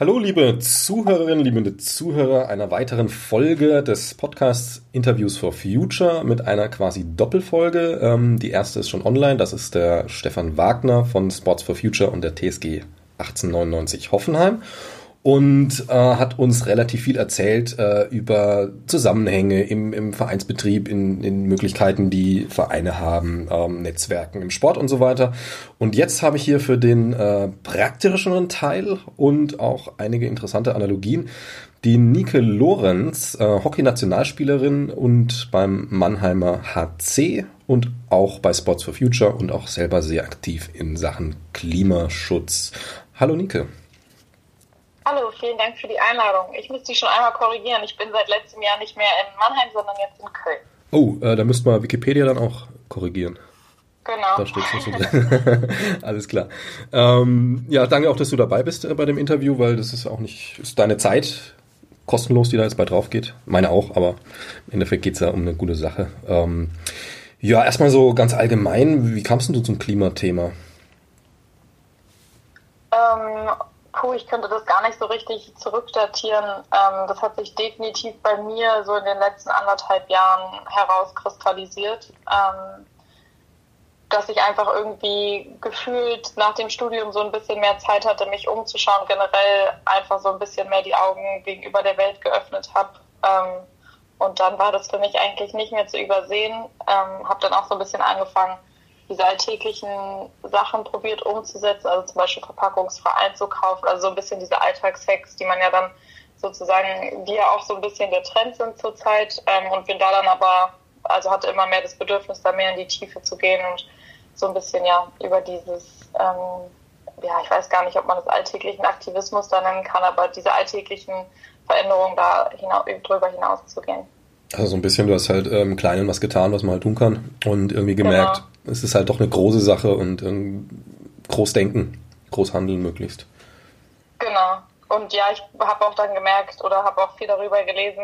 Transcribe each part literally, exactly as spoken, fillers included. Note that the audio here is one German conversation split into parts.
Hallo liebe Zuhörerinnen, liebe Zuhörer einer weiteren Folge des Podcasts Interviews for Future mit einer quasi Doppelfolge. Ähm, die erste ist schon online, das ist der Stefan Wagner von Sports for Future und der T S G achtzehnhundertneunundneunzig Hoffenheim und äh, hat uns relativ viel erzählt äh, über Zusammenhänge im, im Vereinsbetrieb, in, in Möglichkeiten, die Vereine haben, ähm, Netzwerken im Sport und so weiter. Und jetzt habe ich hier für den äh, praktischeren Teil und auch einige interessante Analogien die Nike Lorenz, äh, Hockey-Nationalspielerin und beim Mannheimer H C und auch bei Sports for Future und auch selber sehr aktiv in Sachen Klimaschutz. Hallo Nike. Hallo, vielen Dank für die Einladung. Ich muss dich schon einmal korrigieren. Ich bin seit letztem Jahr nicht mehr in Mannheim, sondern jetzt in Köln. Oh, äh, da müsste man Wikipedia dann auch korrigieren. Genau. Da steht's nicht so drin. Alles klar. Ähm, ja, danke auch, dass du dabei bist äh, bei dem Interview, weil das ist auch nicht ist deine Zeit kostenlos, die da jetzt bei drauf geht. Meine auch, aber im Endeffekt geht es ja um eine gute Sache. Ähm, ja, erstmal so ganz allgemein, wie kamst du zum Klimathema? Ähm... Puh, ich könnte das gar nicht so richtig zurückdatieren. Ähm, das hat sich definitiv bei mir so in den letzten anderthalb Jahren herauskristallisiert, ähm, dass ich einfach irgendwie gefühlt nach dem Studium so ein bisschen mehr Zeit hatte, mich umzuschauen, generell einfach so ein bisschen mehr die Augen gegenüber der Welt geöffnet habe. Ähm, und dann war das für mich eigentlich nicht mehr zu übersehen. Ähm, habe dann auch so ein bisschen angefangen, diese alltäglichen Sachen probiert umzusetzen, also zum Beispiel verpackungsfrei einzukaufen, also so ein bisschen diese Alltagshacks, die man ja dann sozusagen, die ja auch so ein bisschen der Trend sind zurzeit, ähm, und bin da dann aber, also hatte immer mehr das Bedürfnis, da mehr in die Tiefe zu gehen und so ein bisschen ja über dieses, ähm, ja ich weiß gar nicht, ob man das alltäglichen Aktivismus da nennen kann, aber diese alltäglichen Veränderungen da hina- drüber hinaus zu gehen. Also so ein bisschen, du hast halt im ähm, Kleinen was getan, was man halt tun kann und irgendwie gemerkt, genau. Es ist halt doch eine große Sache und groß denken, groß handeln möglichst. Genau. Und ja, ich habe auch dann gemerkt oder habe auch viel darüber gelesen,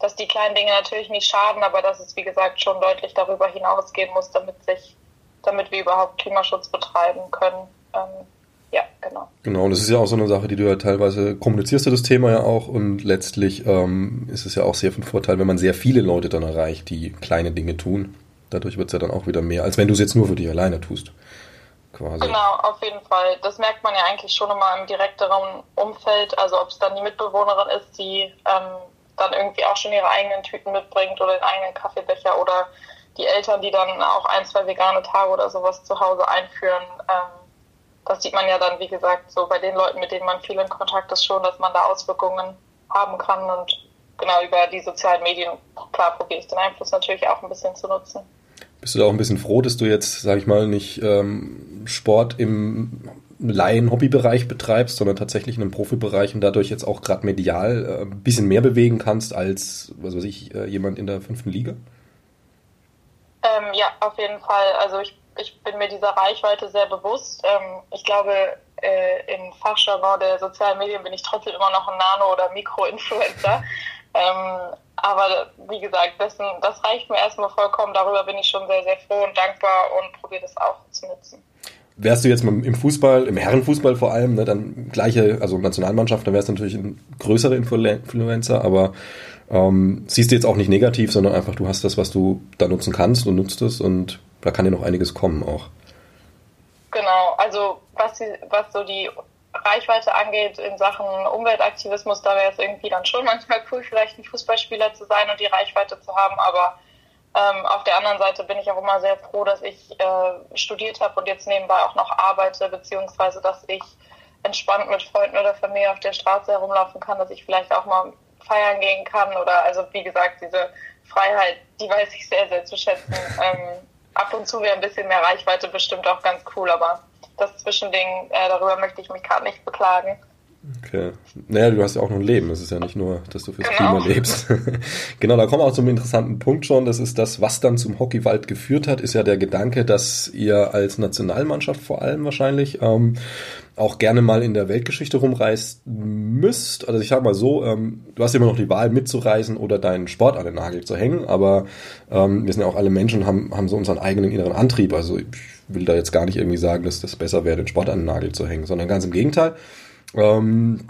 dass die kleinen Dinge natürlich nicht schaden, aber dass es, wie gesagt, schon deutlich darüber hinausgehen muss, damit sich, damit wir überhaupt Klimaschutz betreiben können. Ja, genau. Genau, und das ist ja auch so eine Sache, die du ja teilweise kommunizierst, du das Thema ja auch, und letztlich ist es ja auch sehr von Vorteil, wenn man sehr viele Leute dann erreicht, die kleine Dinge tun. Dadurch wird es ja dann auch wieder mehr, als wenn du es jetzt nur für dich alleine tust. Quasi. Genau, auf jeden Fall. Das merkt man ja eigentlich schon immer im direkteren Umfeld. Also ob es dann die Mitbewohnerin ist, die ähm, dann irgendwie auch schon ihre eigenen Tüten mitbringt oder den eigenen Kaffeebecher oder die Eltern, die dann auch ein, zwei vegane Tage oder sowas zu Hause einführen. Ähm, das sieht man ja dann, wie gesagt, so bei den Leuten, mit denen man viel in Kontakt ist, schon, dass man da Auswirkungen haben kann. Und genau über die sozialen Medien, klar, probiere ich den Einfluss natürlich auch ein bisschen zu nutzen. Bist du da auch ein bisschen froh, dass du jetzt, sag ich mal, nicht ähm, Sport im Laien-Hobbybereich betreibst, sondern tatsächlich in einem Profibereich und dadurch jetzt auch gerade medial äh, ein bisschen mehr bewegen kannst als, was weiß ich, äh, jemand in der fünften Liga? Ähm, ja, auf jeden Fall. Also ich, ich bin mir dieser Reichweite sehr bewusst. Ähm, ich glaube, äh, im Fachjargon der sozialen Medien bin ich trotzdem immer noch ein Nano- oder Mikro-Influencer. ähm, Aber wie gesagt, das, das reicht mir erstmal vollkommen. Darüber bin ich schon sehr, sehr froh und dankbar und probiere das auch zu nutzen. Wärst du jetzt im Fußball, im Herrenfußball vor allem, ne, dann gleiche, also Nationalmannschaft, dann wärst du natürlich ein größerer Influencer, aber ähm, siehst du jetzt auch nicht negativ, sondern einfach, du hast das, was du da nutzen kannst und nutzt es und da kann dir noch einiges kommen auch. Genau, also was, die, was so die Reichweite angeht in Sachen Umweltaktivismus, da wäre es irgendwie dann schon manchmal cool, vielleicht ein Fußballspieler zu sein und die Reichweite zu haben, aber ähm, auf der anderen Seite bin ich auch immer sehr froh, dass ich äh, studiert habe und jetzt nebenbei auch noch arbeite, beziehungsweise dass ich entspannt mit Freunden oder Familie auf der Straße herumlaufen kann, dass ich vielleicht auch mal feiern gehen kann oder, also wie gesagt, diese Freiheit, die weiß ich sehr, sehr zu schätzen. Ähm, ab und zu wäre ein bisschen mehr Reichweite bestimmt auch ganz cool, aber das Zwischending, äh, darüber möchte ich mich gerade nicht beklagen. Okay. Naja, du hast ja auch noch ein Leben. Es ist ja nicht nur, dass du fürs Klima lebst. Genau, da kommen wir auch zum interessanten Punkt schon. Das ist das, was dann zum Hockeywald geführt hat, ist ja der Gedanke, dass ihr als Nationalmannschaft vor allem wahrscheinlich ähm, auch gerne mal in der Weltgeschichte rumreist müsst. Also ich sag mal so, ähm, du hast immer noch die Wahl mitzureisen oder deinen Sport an den Nagel zu hängen, aber ähm, wir sind ja auch alle Menschen, haben, haben so unseren eigenen inneren Antrieb. Also ich will da jetzt gar nicht irgendwie sagen, dass das besser wäre, den Sport an den Nagel zu hängen, sondern ganz im Gegenteil. Ähm,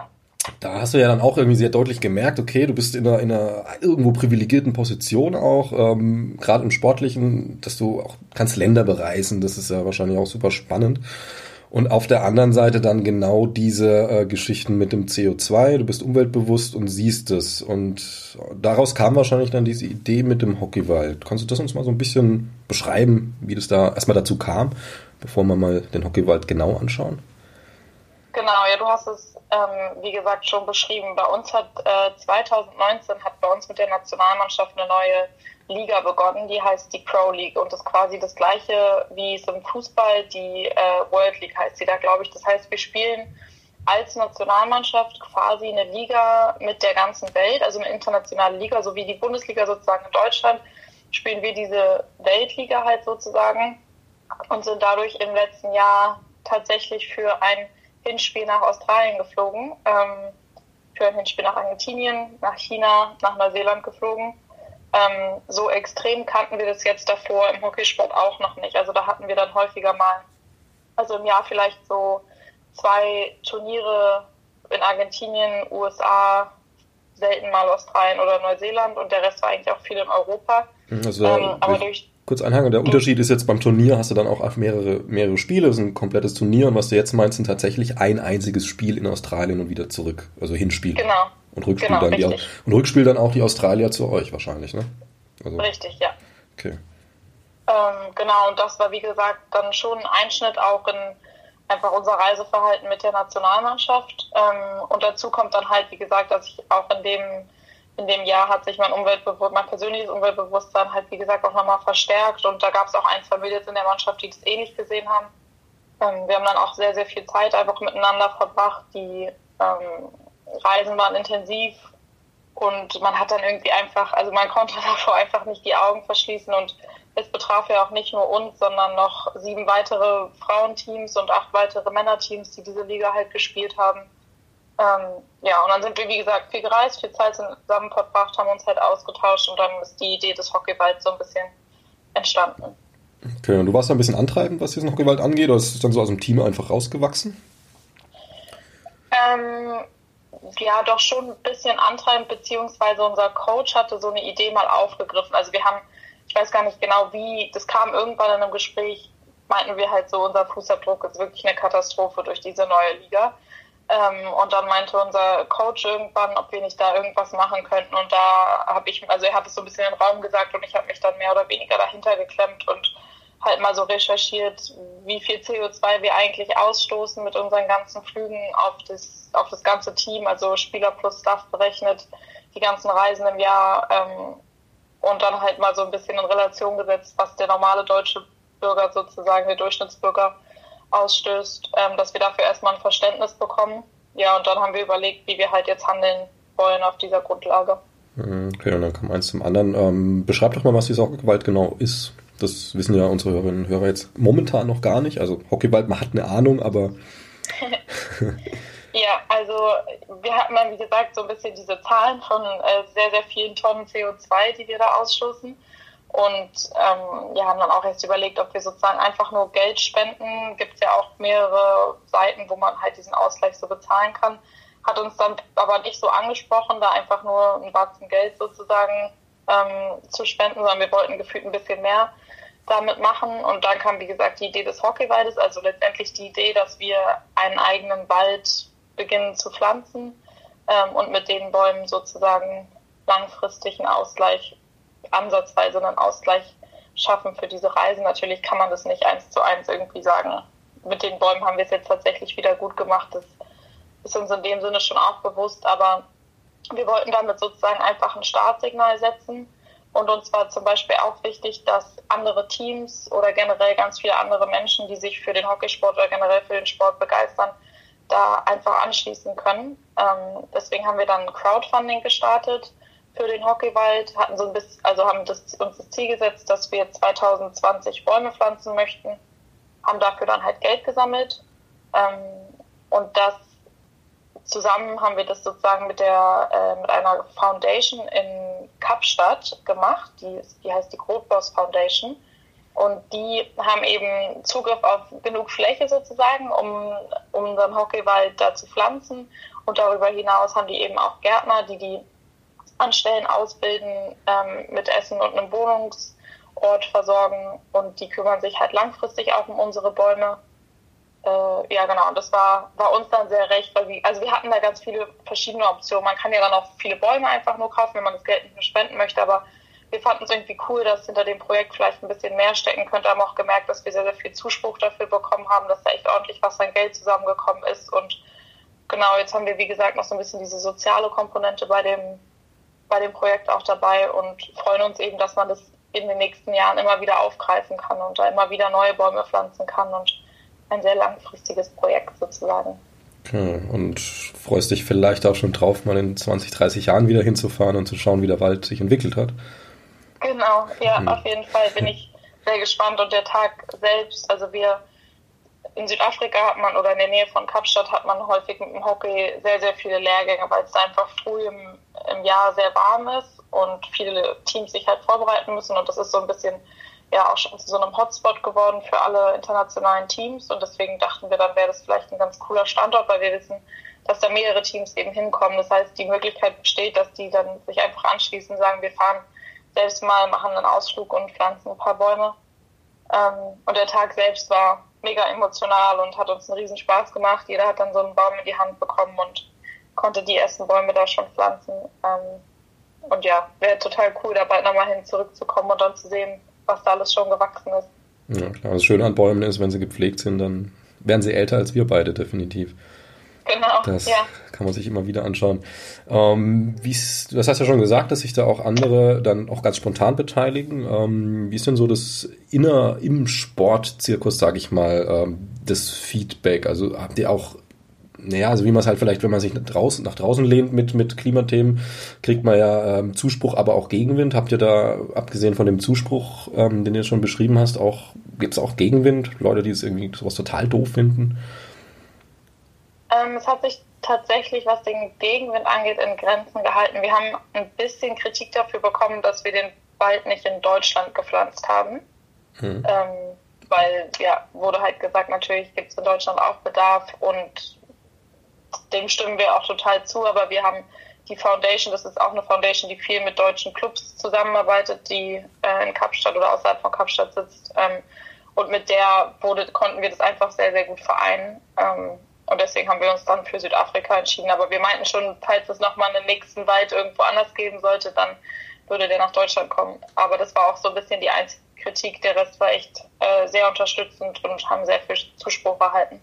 da hast du ja dann auch irgendwie sehr deutlich gemerkt, okay, du bist in einer, in einer irgendwo privilegierten Position auch, ähm, gerade im Sportlichen, dass du auch kannst Länder bereisen, das ist ja wahrscheinlich auch super spannend. Und auf der anderen Seite dann genau diese äh, Geschichten mit dem C O zwei. Du bist umweltbewusst und siehst es. Und daraus kam wahrscheinlich dann diese Idee mit dem Hockeywald. Kannst du das uns mal so ein bisschen beschreiben, wie das da erstmal dazu kam, bevor wir mal den Hockeywald genau anschauen? Genau, ja, du hast es, ähm, wie gesagt, schon beschrieben. Bei uns hat äh, zwanzig neunzehn hat bei uns mit der Nationalmannschaft eine neue Liga begonnen, die heißt die Pro League und ist quasi das gleiche wie es im Fußball, die äh, World League heißt sie da, glaube ich. Das heißt, wir spielen als Nationalmannschaft quasi eine Liga mit der ganzen Welt, also eine internationale Liga, so wie die Bundesliga sozusagen in Deutschland, spielen wir diese Weltliga halt sozusagen und sind dadurch im letzten Jahr tatsächlich für ein Hinspiel nach Australien geflogen, ähm, für ein Hinspiel nach Argentinien, nach China, nach Neuseeland geflogen. Ähm, so extrem kannten wir das jetzt davor im Hockeysport auch noch nicht. Also da hatten wir dann häufiger mal, also im Jahr vielleicht so zwei Turniere in Argentinien, U S A, selten mal Australien oder Neuseeland und der Rest war eigentlich auch viel in Europa. Also, ähm, aber durch kurz einhaken, der Unterschied ist jetzt beim Turnier hast du dann auch mehrere, mehrere Spiele, das ist ein komplettes Turnier und was du jetzt meinst, sind tatsächlich ein einziges Spiel in Australien und wieder zurück, also Hinspiel. Genau. Und Rückspiel, genau, dann die, und Rückspiel dann auch die Australier zu euch wahrscheinlich, ne? Also. Richtig, ja. Okay. Ähm, genau, und das war, wie gesagt, dann schon ein Einschnitt auch in einfach unser Reiseverhalten mit der Nationalmannschaft. Ähm, und dazu kommt dann halt, wie gesagt, dass ich auch in dem, in dem Jahr hat sich mein Umweltbewusstsein, mein persönliches Umweltbewusstsein halt, wie gesagt, auch nochmal verstärkt. Und da gab es auch ein, zwei Mädels in der Mannschaft, die das ähnlich gesehen haben. Ähm, wir haben dann auch sehr, sehr viel Zeit einfach miteinander verbracht, die ähm, Reisen waren intensiv und man hat dann irgendwie einfach, also man konnte davor einfach nicht die Augen verschließen und es betraf ja auch nicht nur uns, sondern noch sieben weitere Frauenteams und acht weitere Männerteams, die diese Liga halt gespielt haben. Ähm, ja, und dann sind wir, wie gesagt, viel gereist, viel Zeit zusammen verbracht, haben uns halt ausgetauscht und dann ist die Idee des Hockeyballs so ein bisschen entstanden. Okay, und du warst da ein bisschen antreibend, was diesen Hockeyball angeht, oder ist es dann so aus dem Team einfach rausgewachsen? Ähm... Ja, doch schon ein bisschen antreibend, beziehungsweise unser Coach hatte so eine Idee mal aufgegriffen. Also wir haben, ich weiß gar nicht genau wie, das kam irgendwann in einem Gespräch, meinten wir halt so, unser Fußabdruck ist wirklich eine Katastrophe durch diese neue Liga. Ähm, und dann meinte unser Coach irgendwann, ob wir nicht da irgendwas machen könnten. Und da habe ich, also er hat es so ein bisschen im Raum gesagt und ich habe mich dann mehr oder weniger dahinter geklemmt und halt mal so recherchiert, wie viel C O zwei wir eigentlich ausstoßen mit unseren ganzen Flügen auf das, auf das ganze Team, also Spieler plus Staff berechnet, die ganzen Reisen im Jahr ähm, und dann halt mal so ein bisschen in Relation gesetzt, was der normale deutsche Bürger sozusagen, der Durchschnittsbürger ausstößt, ähm, dass wir dafür erstmal ein Verständnis bekommen. Ja, und dann haben wir überlegt, wie wir halt jetzt handeln wollen auf dieser Grundlage. Okay, und dann kam eins zum anderen. Ähm, beschreib doch mal, was diese Hockeywald genau ist. Das wissen ja unsere Hörerinnen und Hörer jetzt momentan noch gar nicht. Also Hockeywald, man hat eine Ahnung, aber... Ja, also wir hatten dann, wie gesagt, so ein bisschen diese Zahlen von äh, sehr, sehr vielen Tonnen C O zwei, die wir da ausstoßen. Und ähm, wir haben dann auch erst überlegt, ob wir sozusagen einfach nur Geld spenden. Gibt es ja auch mehrere Seiten, wo man halt diesen Ausgleich so bezahlen kann. Hat uns dann aber nicht so angesprochen, da einfach nur ein Batzen Geld sozusagen ähm, zu spenden, sondern wir wollten gefühlt ein bisschen mehr damit machen. Und dann kam, wie gesagt, die Idee des Hockeywaldes, also letztendlich die Idee, dass wir einen eigenen Wald beginnen zu pflanzen ähm, und mit den Bäumen sozusagen langfristig einen Ausgleich, ansatzweise einen Ausgleich schaffen für diese Reisen. Natürlich kann man das nicht eins zu eins irgendwie sagen. Mit den Bäumen haben wir es jetzt tatsächlich wieder gut gemacht. Das ist uns in dem Sinne schon auch bewusst, aber wir wollten damit sozusagen einfach ein Startsignal setzen. Und uns war zum Beispiel auch wichtig, dass andere Teams oder generell ganz viele andere Menschen, die sich für den Hockeysport oder generell für den Sport begeistern, da einfach anschließen können. Ähm, deswegen haben wir dann ein Crowdfunding gestartet für den Hockeywald, hatten so ein bisschen, also haben das, uns das Ziel gesetzt, dass wir zwanzig zwanzig Bäume pflanzen möchten, haben dafür dann halt Geld gesammelt. Ähm, und das zusammen haben wir das sozusagen mit der äh, mit einer Foundation in Kapstadt gemacht, die, die heißt die Grootbos Foundation. Und die haben eben Zugriff auf genug Fläche sozusagen, um unseren Hockeywald da zu pflanzen. Und darüber hinaus haben die eben auch Gärtner, die die an Stellen ausbilden, ähm, mit Essen und einem Wohnungsort versorgen. Und die kümmern sich halt langfristig auch um unsere Bäume. Äh, ja genau, und das war, war uns dann sehr recht, weil wir, also wir hatten da ganz viele verschiedene Optionen. Man kann ja dann auch viele Bäume einfach nur kaufen, wenn man das Geld nicht mehr spenden möchte, aber wir fanden es irgendwie cool, dass hinter dem Projekt vielleicht ein bisschen mehr stecken könnte, haben auch gemerkt, dass wir sehr, sehr viel Zuspruch dafür bekommen haben, dass da echt ordentlich was an Geld zusammengekommen ist. Und genau, jetzt haben wir, wie gesagt, noch so ein bisschen diese soziale Komponente bei dem, bei dem Projekt auch dabei und freuen uns eben, dass man das in den nächsten Jahren immer wieder aufgreifen kann und da immer wieder neue Bäume pflanzen kann und ein sehr langfristiges Projekt sozusagen. Okay. Und freust dich vielleicht auch schon drauf, mal in zwanzig, dreißig Jahren wieder hinzufahren und zu schauen, wie der Wald sich entwickelt hat? Genau, ja, mhm. Auf jeden Fall bin ich sehr gespannt. Und der Tag selbst, also wir in Südafrika hat man oder in der Nähe von Kapstadt hat man häufig mit dem Hockey sehr, sehr viele Lehrgänge, weil es einfach früh im, im Jahr sehr warm ist und viele Teams sich halt vorbereiten müssen. Und das ist so ein bisschen ja auch schon zu so einem Hotspot geworden für alle internationalen Teams. Und deswegen dachten wir, dann wäre das vielleicht ein ganz cooler Standort, weil wir wissen, dass da mehrere Teams eben hinkommen. Das heißt, die Möglichkeit besteht, dass die dann sich einfach anschließen und sagen, wir fahren selbst mal, machen einen Ausflug und pflanzen ein paar Bäume. Ähm, und der Tag selbst war mega emotional und hat uns einen riesen Spaß gemacht. Jeder hat dann so einen Baum in die Hand bekommen und konnte die ersten Bäume da schon pflanzen. Ähm, und ja, wäre total cool, da bald nochmal hin zurückzukommen und dann zu sehen, was da alles schon gewachsen ist. Ja, klar. Das Schöne an Bäumen ist, wenn sie gepflegt sind, dann werden sie älter als wir beide, definitiv. Genau, das ja. Kann man sich immer wieder anschauen. Ähm, wie's, das hast du ja schon gesagt, dass sich da auch andere dann auch ganz spontan beteiligen. Ähm, wie ist denn so das inner im Sportzirkus, sage ich mal, ähm, das Feedback? Also habt ihr auch, naja, also wie man es halt vielleicht, wenn man sich nach draußen, nach draußen lehnt mit, mit Klimathemen, kriegt man ja ähm, Zuspruch, aber auch Gegenwind. Habt ihr da, abgesehen von dem Zuspruch, ähm, den du schon beschrieben hast, auch gibt es auch Gegenwind? Leute, die es irgendwie sowas total doof finden? Es hat sich tatsächlich, was den Gegenwind angeht, in Grenzen gehalten. Wir haben ein bisschen Kritik dafür bekommen, dass wir den Wald nicht in Deutschland gepflanzt haben. Hm. Ähm, weil, ja, wurde halt gesagt, natürlich gibt es in Deutschland auch Bedarf und dem stimmen wir auch total zu. Aber wir haben die Foundation, das ist auch eine Foundation, die viel mit deutschen Clubs zusammenarbeitet, die äh, in Kapstadt oder außerhalb von Kapstadt sitzt. Ähm, und mit der wurde, konnten wir das einfach sehr, sehr gut vereinen. Ähm, Und deswegen haben wir uns dann für Südafrika entschieden. Aber wir meinten schon, falls es nochmal einen nächsten Wald irgendwo anders geben sollte, dann würde der nach Deutschland kommen. Aber das war auch so ein bisschen die einzige Kritik. Der Rest war echt äh, sehr unterstützend und haben sehr viel Zuspruch erhalten.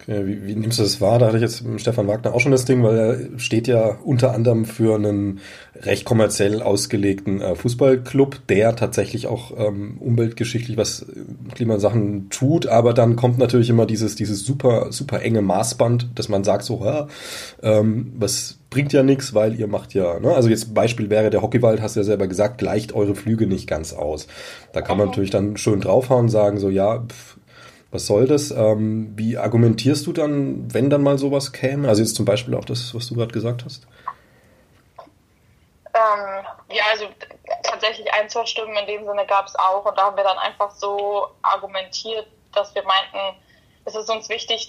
Okay, wie, wie nimmst du das wahr? Da hatte ich jetzt mit Stefan Wagner auch schon das Ding, weil er steht ja unter anderem für einen recht kommerziell ausgelegten äh, Fußballclub, der tatsächlich auch ähm, umweltgeschichtlich was äh, Klimasachen tut, aber dann kommt natürlich immer dieses dieses super super enge Maßband, dass man sagt so, hä, ähm, was bringt ja nichts, weil ihr macht ja, ne? Also jetzt Beispiel wäre der Hockeywald, hast du ja selber gesagt, gleicht eure Flüge nicht ganz aus. Da kann man natürlich dann schön draufhauen und sagen so, ja, pff, was soll das? Ähm, wie argumentierst du dann, wenn dann mal sowas käme? Also jetzt zum Beispiel auch das, was du gerade gesagt hast. Ähm, ja, also tatsächlich Einzelstimmen in dem Sinne gab es auch. Und da haben wir dann einfach so argumentiert, dass wir meinten, es ist uns wichtig,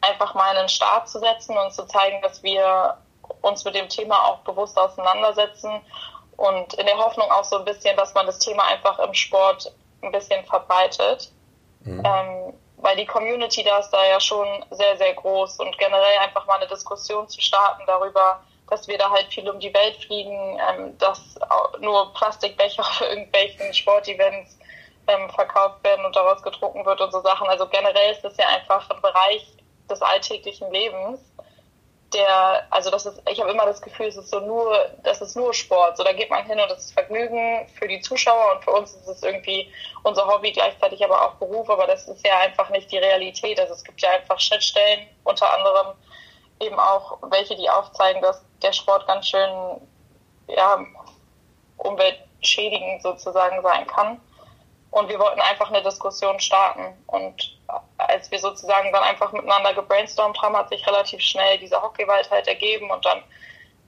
einfach mal einen Start zu setzen und zu zeigen, dass wir uns mit dem Thema auch bewusst auseinandersetzen. Und in der Hoffnung auch so ein bisschen, dass man das Thema einfach im Sport ein bisschen verbreitet. Mhm. Ähm, weil die Community da ist da ja schon sehr, sehr groß und generell einfach mal eine Diskussion zu starten darüber, dass wir da halt viel um die Welt fliegen, ähm, dass nur Plastikbecher auf irgendwelchen Sportevents ähm, verkauft werden und daraus getrunken wird und so Sachen. Also generell ist das ja einfach ein Bereich des alltäglichen Lebens, der, also das ist, ich habe immer das Gefühl, es ist so nur, das ist nur Sport. So, da geht man hin und das ist Vergnügen für die Zuschauer und für uns ist es irgendwie unser Hobby, gleichzeitig aber auch Beruf, aber das ist ja einfach nicht die Realität. Also es gibt ja einfach Schnittstellen, unter anderem eben auch welche, die aufzeigen, dass der Sport ganz schön, ja, umweltschädigend sozusagen sein kann. Und wir wollten einfach eine Diskussion starten. Und als wir sozusagen dann einfach miteinander gebrainstormt haben, hat sich relativ schnell dieser Hockeywald halt ergeben. Und dann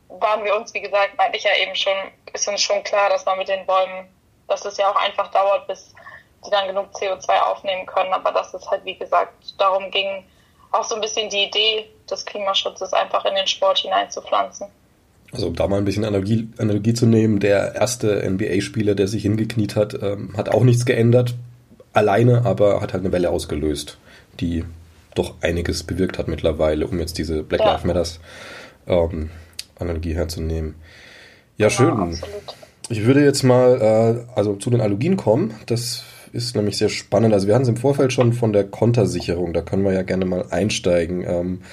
waren wir uns, wie gesagt, meinte ich ja eben schon, ist uns schon klar, dass man mit den Bäumen, dass es ja auch einfach dauert, bis die dann genug C O zwei aufnehmen können. Aber dass es halt, wie gesagt, darum ging, auch so ein bisschen die Idee des Klimaschutzes einfach in den Sport hineinzupflanzen. Also um da mal ein bisschen Analogie, Analogie zu nehmen, der erste N B A-Spieler, der sich hingekniet hat, ähm, hat auch nichts geändert, alleine, aber hat halt eine Welle ausgelöst, die doch einiges bewirkt hat mittlerweile, um jetzt diese Black ja. Lives Matters ähm, Analogie herzunehmen. Ja, ja schön. Absolut. Ich würde jetzt mal äh, also zu den Allergien kommen. Das ist nämlich sehr spannend. Also wir hatten es im Vorfeld schon von der Kontersicherung. Da können wir ja gerne mal einsteigen. Ähm,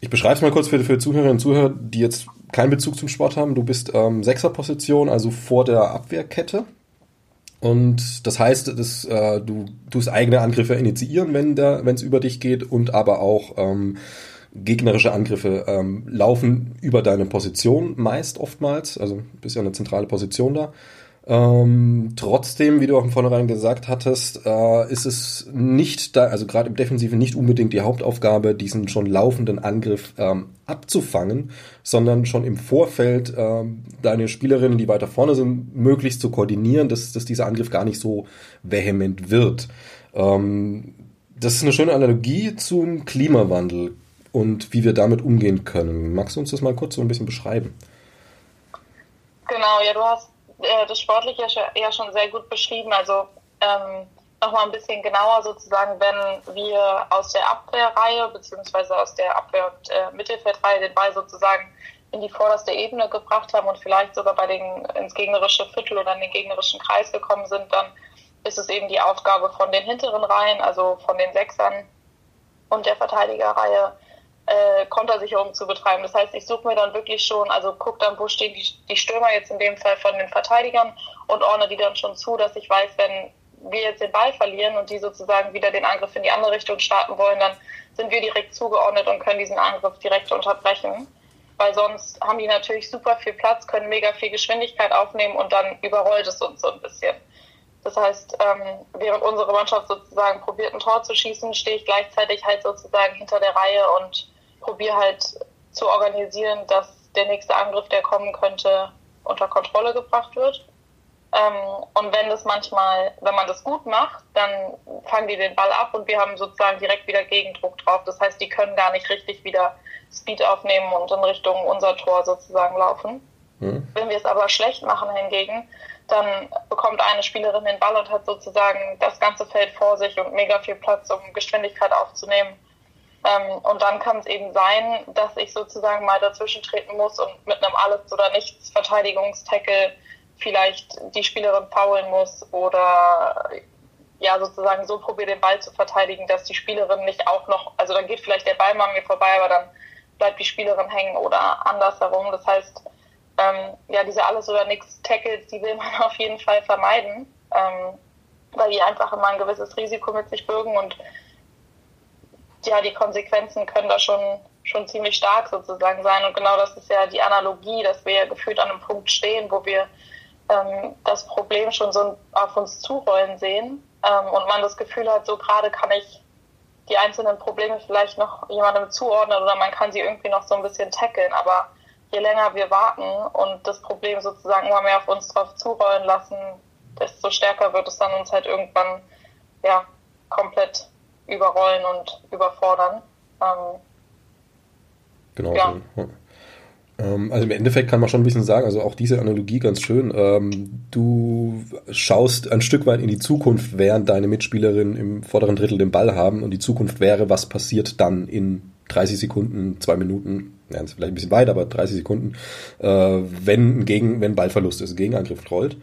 ich beschreibe es mal kurz für, für Zuhörerinnen und Zuhörer, die jetzt keinen Bezug zum Sport haben. Du bist ähm, Sechserposition, also vor der Abwehrkette. Und das heißt, dass, äh, du tust eigene Angriffe initiieren, wenn da, wenn es über dich geht, und aber auch ähm, gegnerische Angriffe ähm, laufen über deine Position meist oftmals. Also bist ja eine zentrale Position da. Ähm, trotzdem, wie du auch von vornherein gesagt hattest, äh, ist es nicht da, also gerade im Defensiven nicht unbedingt die Hauptaufgabe, diesen schon laufenden Angriff ähm, abzufangen, sondern schon im Vorfeld ähm, deine Spielerinnen, die weiter vorne sind, möglichst zu koordinieren, dass, dass dieser Angriff gar nicht so vehement wird. Ähm, das ist eine schöne Analogie zum Klimawandel und wie wir damit umgehen können. Magst du uns das mal kurz so ein bisschen beschreiben? Genau, ja, du hast das Sportliche ja schon sehr gut beschrieben. Also ähm, nochmal ein bisschen genauer sozusagen, wenn wir aus der Abwehrreihe beziehungsweise aus der Abwehr- und äh, Mittelfeldreihe den Ball sozusagen in die vorderste Ebene gebracht haben und vielleicht sogar bei den ins gegnerische Viertel oder in den gegnerischen Kreis gekommen sind, dann ist es eben die Aufgabe von den hinteren Reihen, also von den Sechsern und der Verteidigerreihe, Äh, Kontersicherung zu betreiben. Das heißt, ich suche mir dann wirklich schon, also gucke dann, wo stehen die, die Stürmer jetzt in dem Fall von den Verteidigern und ordne die dann schon zu, dass ich weiß, wenn wir jetzt den Ball verlieren und die sozusagen wieder den Angriff in die andere Richtung starten wollen, dann sind wir direkt zugeordnet und können diesen Angriff direkt unterbrechen. Weil sonst haben die natürlich super viel Platz, können mega viel Geschwindigkeit aufnehmen und dann überrollt es uns so ein bisschen. Das heißt, ähm, während unsere Mannschaft sozusagen probiert, ein Tor zu schießen, stehe ich gleichzeitig halt sozusagen hinter der Reihe und probiere halt zu organisieren, dass der nächste Angriff, der kommen könnte, unter Kontrolle gebracht wird. Ähm, und wenn das manchmal, wenn man das gut macht, dann fangen die den Ball ab und wir haben sozusagen direkt wieder Gegendruck drauf. Das heißt, die können gar nicht richtig wieder Speed aufnehmen und in Richtung unser Tor sozusagen laufen. Mhm. Wenn wir es aber schlecht machen hingegen, dann bekommt eine Spielerin den Ball und hat sozusagen das ganze Feld vor sich und mega viel Platz, um Geschwindigkeit aufzunehmen. Ähm, und dann kann es eben sein, dass ich sozusagen mal dazwischen treten muss und mit einem Alles-oder-nichts-Verteidigungstackle vielleicht die Spielerin foulen muss oder ja sozusagen so probiere, den Ball zu verteidigen, dass die Spielerin nicht auch noch, also dann geht vielleicht der Ball mal an mir vorbei, aber dann bleibt die Spielerin hängen oder andersherum. Das heißt, ähm, ja, diese Alles-oder-nichts-Tackles, die will man auf jeden Fall vermeiden, ähm, weil die einfach immer ein gewisses Risiko mit sich birgen und ja, die Konsequenzen können da schon, schon ziemlich stark sozusagen sein. Und genau das ist ja die Analogie, dass wir ja gefühlt an einem Punkt stehen, wo wir ähm, das Problem schon so auf uns zurollen sehen ähm, und man das Gefühl hat, so gerade kann ich die einzelnen Probleme vielleicht noch jemandem zuordnen oder man kann sie irgendwie noch so ein bisschen tackeln. Aber je länger wir warten und das Problem sozusagen immer mehr auf uns drauf zurollen lassen, desto stärker wird es dann uns halt irgendwann ja komplett überrollen und überfordern. Ähm, genau. Ja. Also im Endeffekt kann man schon ein bisschen sagen, also auch diese Analogie ganz schön, ähm, du schaust ein Stück weit in die Zukunft, während deine Mitspielerinnen im vorderen Drittel den Ball haben und die Zukunft wäre, was passiert dann in dreißig Sekunden, zwei Minuten, ja, das ist vielleicht ein bisschen weit, aber dreißig Sekunden, äh, wenn, gegen, wenn Ballverlust ist, Gegenangriff rollt.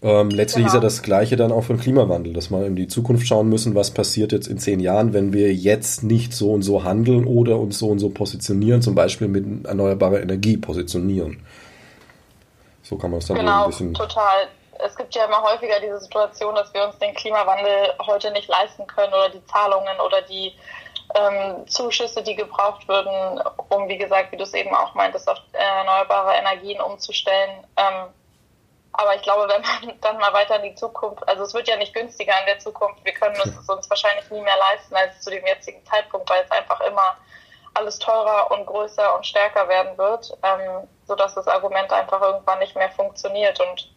Ähm, letztlich genau. Ist ja das Gleiche dann auch für den Klimawandel, dass wir in die Zukunft schauen müssen, was passiert jetzt in zehn Jahren, wenn wir jetzt nicht so und so handeln oder uns so und so positionieren, zum Beispiel mit erneuerbarer Energie positionieren. So kann man es dann genau, so ein bisschen... Genau, total. Es gibt ja immer häufiger diese Situation, dass wir uns den Klimawandel heute nicht leisten können oder die Zahlungen oder die ähm, Zuschüsse, die gebraucht würden, um, wie gesagt, wie du es eben auch meintest, auf erneuerbare Energien umzustellen. Ähm, Aber ich glaube, wenn man dann mal weiter in die Zukunft, also es wird ja nicht günstiger in der Zukunft, wir können es uns wahrscheinlich nie mehr leisten als zu dem jetzigen Zeitpunkt, weil es einfach immer alles teurer und größer und stärker werden wird, ähm, sodass das Argument einfach irgendwann nicht mehr funktioniert. Und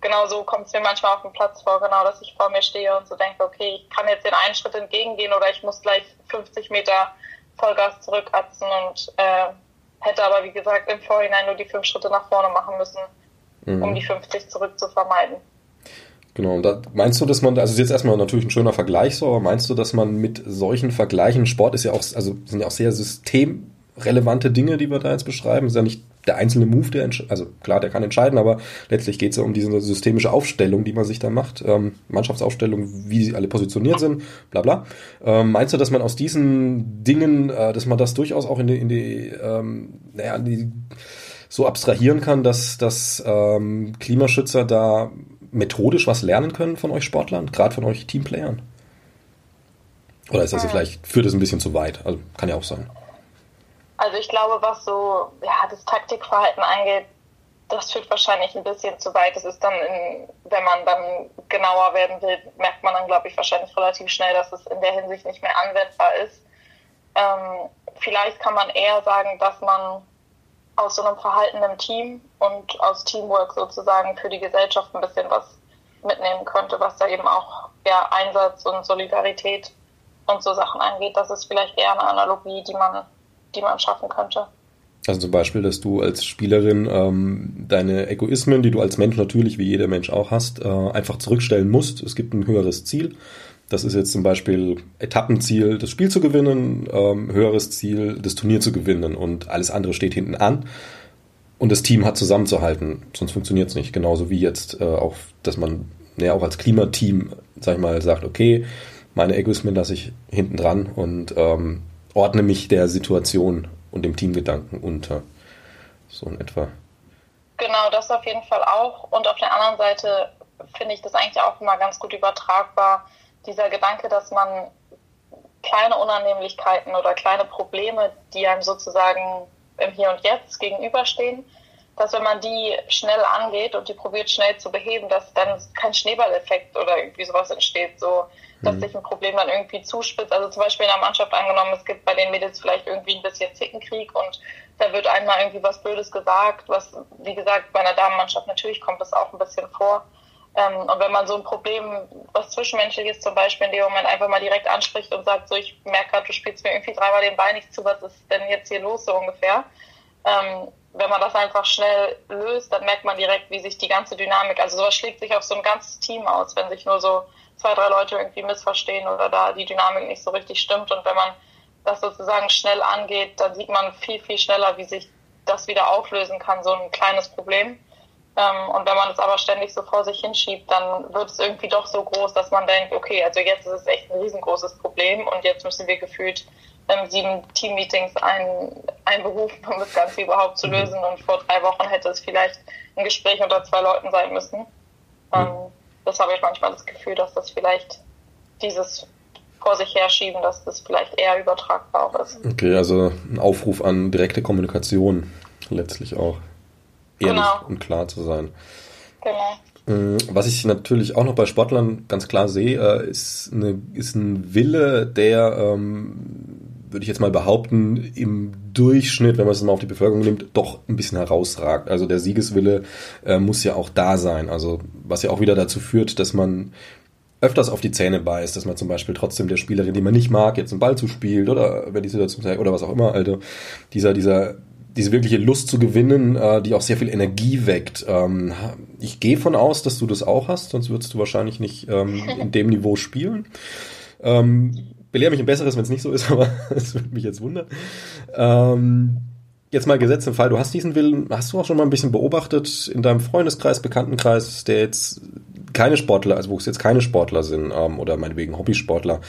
genau so kommt es mir manchmal auf dem Platz vor, genau, dass ich vor mir stehe und so denke, okay, ich kann jetzt den einen Schritt entgegengehen oder ich muss gleich fünfzig Meter Vollgas zurückatzen und äh, hätte aber, wie gesagt, im Vorhinein nur die fünf Schritte nach vorne machen müssen, mhm. um die fünfzig zurück zu vermeiden. Genau, und da meinst du, dass man, also jetzt erstmal natürlich ein schöner Vergleich so, aber meinst du, dass man mit solchen Vergleichen, Sport ist ja auch, also sind ja auch sehr systemrelevante Dinge, die wir da jetzt beschreiben, ist ja nicht der einzelne Move, der entsch- also klar, der kann entscheiden, aber letztlich geht es ja um diese systemische Aufstellung, die man sich da macht, ähm, Mannschaftsaufstellung, wie sie alle positioniert sind, bla bla. Ähm, meinst du, dass man aus diesen Dingen, äh, dass man das durchaus auch in die, in die ähm, naja, in die, so abstrahieren kann, dass, dass ähm, Klimaschützer da methodisch was lernen können von euch Sportlern, gerade von euch Teamplayern? Oder ist das hm. vielleicht, führt das ein bisschen zu weit? Also kann ja auch sein. Also ich glaube, was so ja das Taktikverhalten angeht, das führt wahrscheinlich ein bisschen zu weit. Das ist dann, in, wenn man dann genauer werden will, merkt man dann, glaube ich, wahrscheinlich relativ schnell, dass es in der Hinsicht nicht mehr anwendbar ist. Ähm, vielleicht kann man eher sagen, dass man aus so einem Verhalten im Team und aus Teamwork sozusagen für die Gesellschaft ein bisschen was mitnehmen könnte, was da eben auch ja, Einsatz und Solidarität und so Sachen angeht. Das ist vielleicht eher eine Analogie, die man die man schaffen könnte. Also zum Beispiel, dass du als Spielerin ähm, deine Egoismen, die du als Mensch natürlich, wie jeder Mensch auch hast, äh, einfach zurückstellen musst. Es gibt ein höheres Ziel. Das ist jetzt zum Beispiel Etappenziel, das Spiel zu gewinnen, ähm, höheres Ziel, das Turnier zu gewinnen und alles andere steht hinten an. Und das Team hat zusammenzuhalten, sonst funktioniert es nicht. Genauso wie jetzt äh, auch, dass man ja, auch als Klimateam, sag ich mal, sagt, okay, meine Egoismen lasse ich hinten dran und ähm, ordne mich der Situation und dem Teamgedanken unter. So in etwa. Genau, das auf jeden Fall auch. Und auf der anderen Seite finde ich das eigentlich auch immer ganz gut übertragbar. Dieser Gedanke, dass man kleine Unannehmlichkeiten oder kleine Probleme, die einem sozusagen im Hier und Jetzt gegenüberstehen, dass wenn man die schnell angeht und die probiert schnell zu beheben, dass dann kein Schneeballeffekt oder irgendwie sowas entsteht, so dass mhm. sich ein Problem dann irgendwie zuspitzt. Also zum Beispiel in der Mannschaft angenommen, es gibt bei den Mädels vielleicht irgendwie ein bisschen Zickenkrieg und da wird einmal irgendwie was Blödes gesagt, was, wie gesagt, bei einer Damenmannschaft natürlich kommt das auch ein bisschen vor. Und wenn man so ein Problem, was Zwischenmenschliches zum Beispiel in dem Moment einfach mal direkt anspricht und sagt, so ich merke gerade, du spielst mir irgendwie dreimal den Ball nicht zu, was ist denn jetzt hier los, so ungefähr. Wenn man das einfach schnell löst, dann merkt man direkt, wie sich die ganze Dynamik, also sowas schlägt sich auf so ein ganzes Team aus, wenn sich nur so zwei, drei Leute irgendwie missverstehen oder da die Dynamik nicht so richtig stimmt. Und wenn man das sozusagen schnell angeht, dann sieht man viel, viel schneller, wie sich das wieder auflösen kann, so ein kleines Problem. Und wenn man es aber ständig so vor sich hinschiebt, dann wird es irgendwie doch so groß, dass man denkt, okay, also jetzt ist es echt ein riesengroßes Problem und jetzt müssen wir gefühlt sieben Teammeetings ein, einberufen, um das Ganze überhaupt zu lösen. Und vor drei Wochen hätte es vielleicht ein Gespräch unter zwei Leuten sein müssen. Mhm. Das habe ich manchmal das Gefühl, dass das vielleicht dieses vor sich herschieben, dass das vielleicht eher übertragbar auch ist. Okay, also ein Aufruf an direkte Kommunikation letztlich auch. Ehrlich genau. Und klar zu sein. Genau. Was ich natürlich auch noch bei Sportlern ganz klar sehe, ist, eine, ist ein Wille, der, ähm, würde ich jetzt mal behaupten, im Durchschnitt, wenn man es mal auf die Bevölkerung nimmt, doch ein bisschen herausragt. Also der Siegeswille äh, muss ja auch da sein. Also was ja auch wieder dazu führt, dass man öfters auf die Zähne beißt, dass man zum Beispiel trotzdem der Spielerin, die man nicht mag, jetzt einen Ball zuspielt oder über die Situation oder was auch immer. Also dieser, dieser diese wirkliche Lust zu gewinnen, die auch sehr viel Energie weckt. Ich gehe von aus, dass du das auch hast, sonst würdest du wahrscheinlich nicht in dem Niveau spielen. Belehre mich ein besseres, wenn es nicht so ist, aber das würde mich jetzt wundern. Jetzt mal gesetzt im Fall, du hast diesen Willen, hast du auch schon mal ein bisschen beobachtet in deinem Freundeskreis, Bekanntenkreis, der jetzt keine Sportler, also wo es jetzt keine Sportler sind oder meinetwegen Hobbysportler,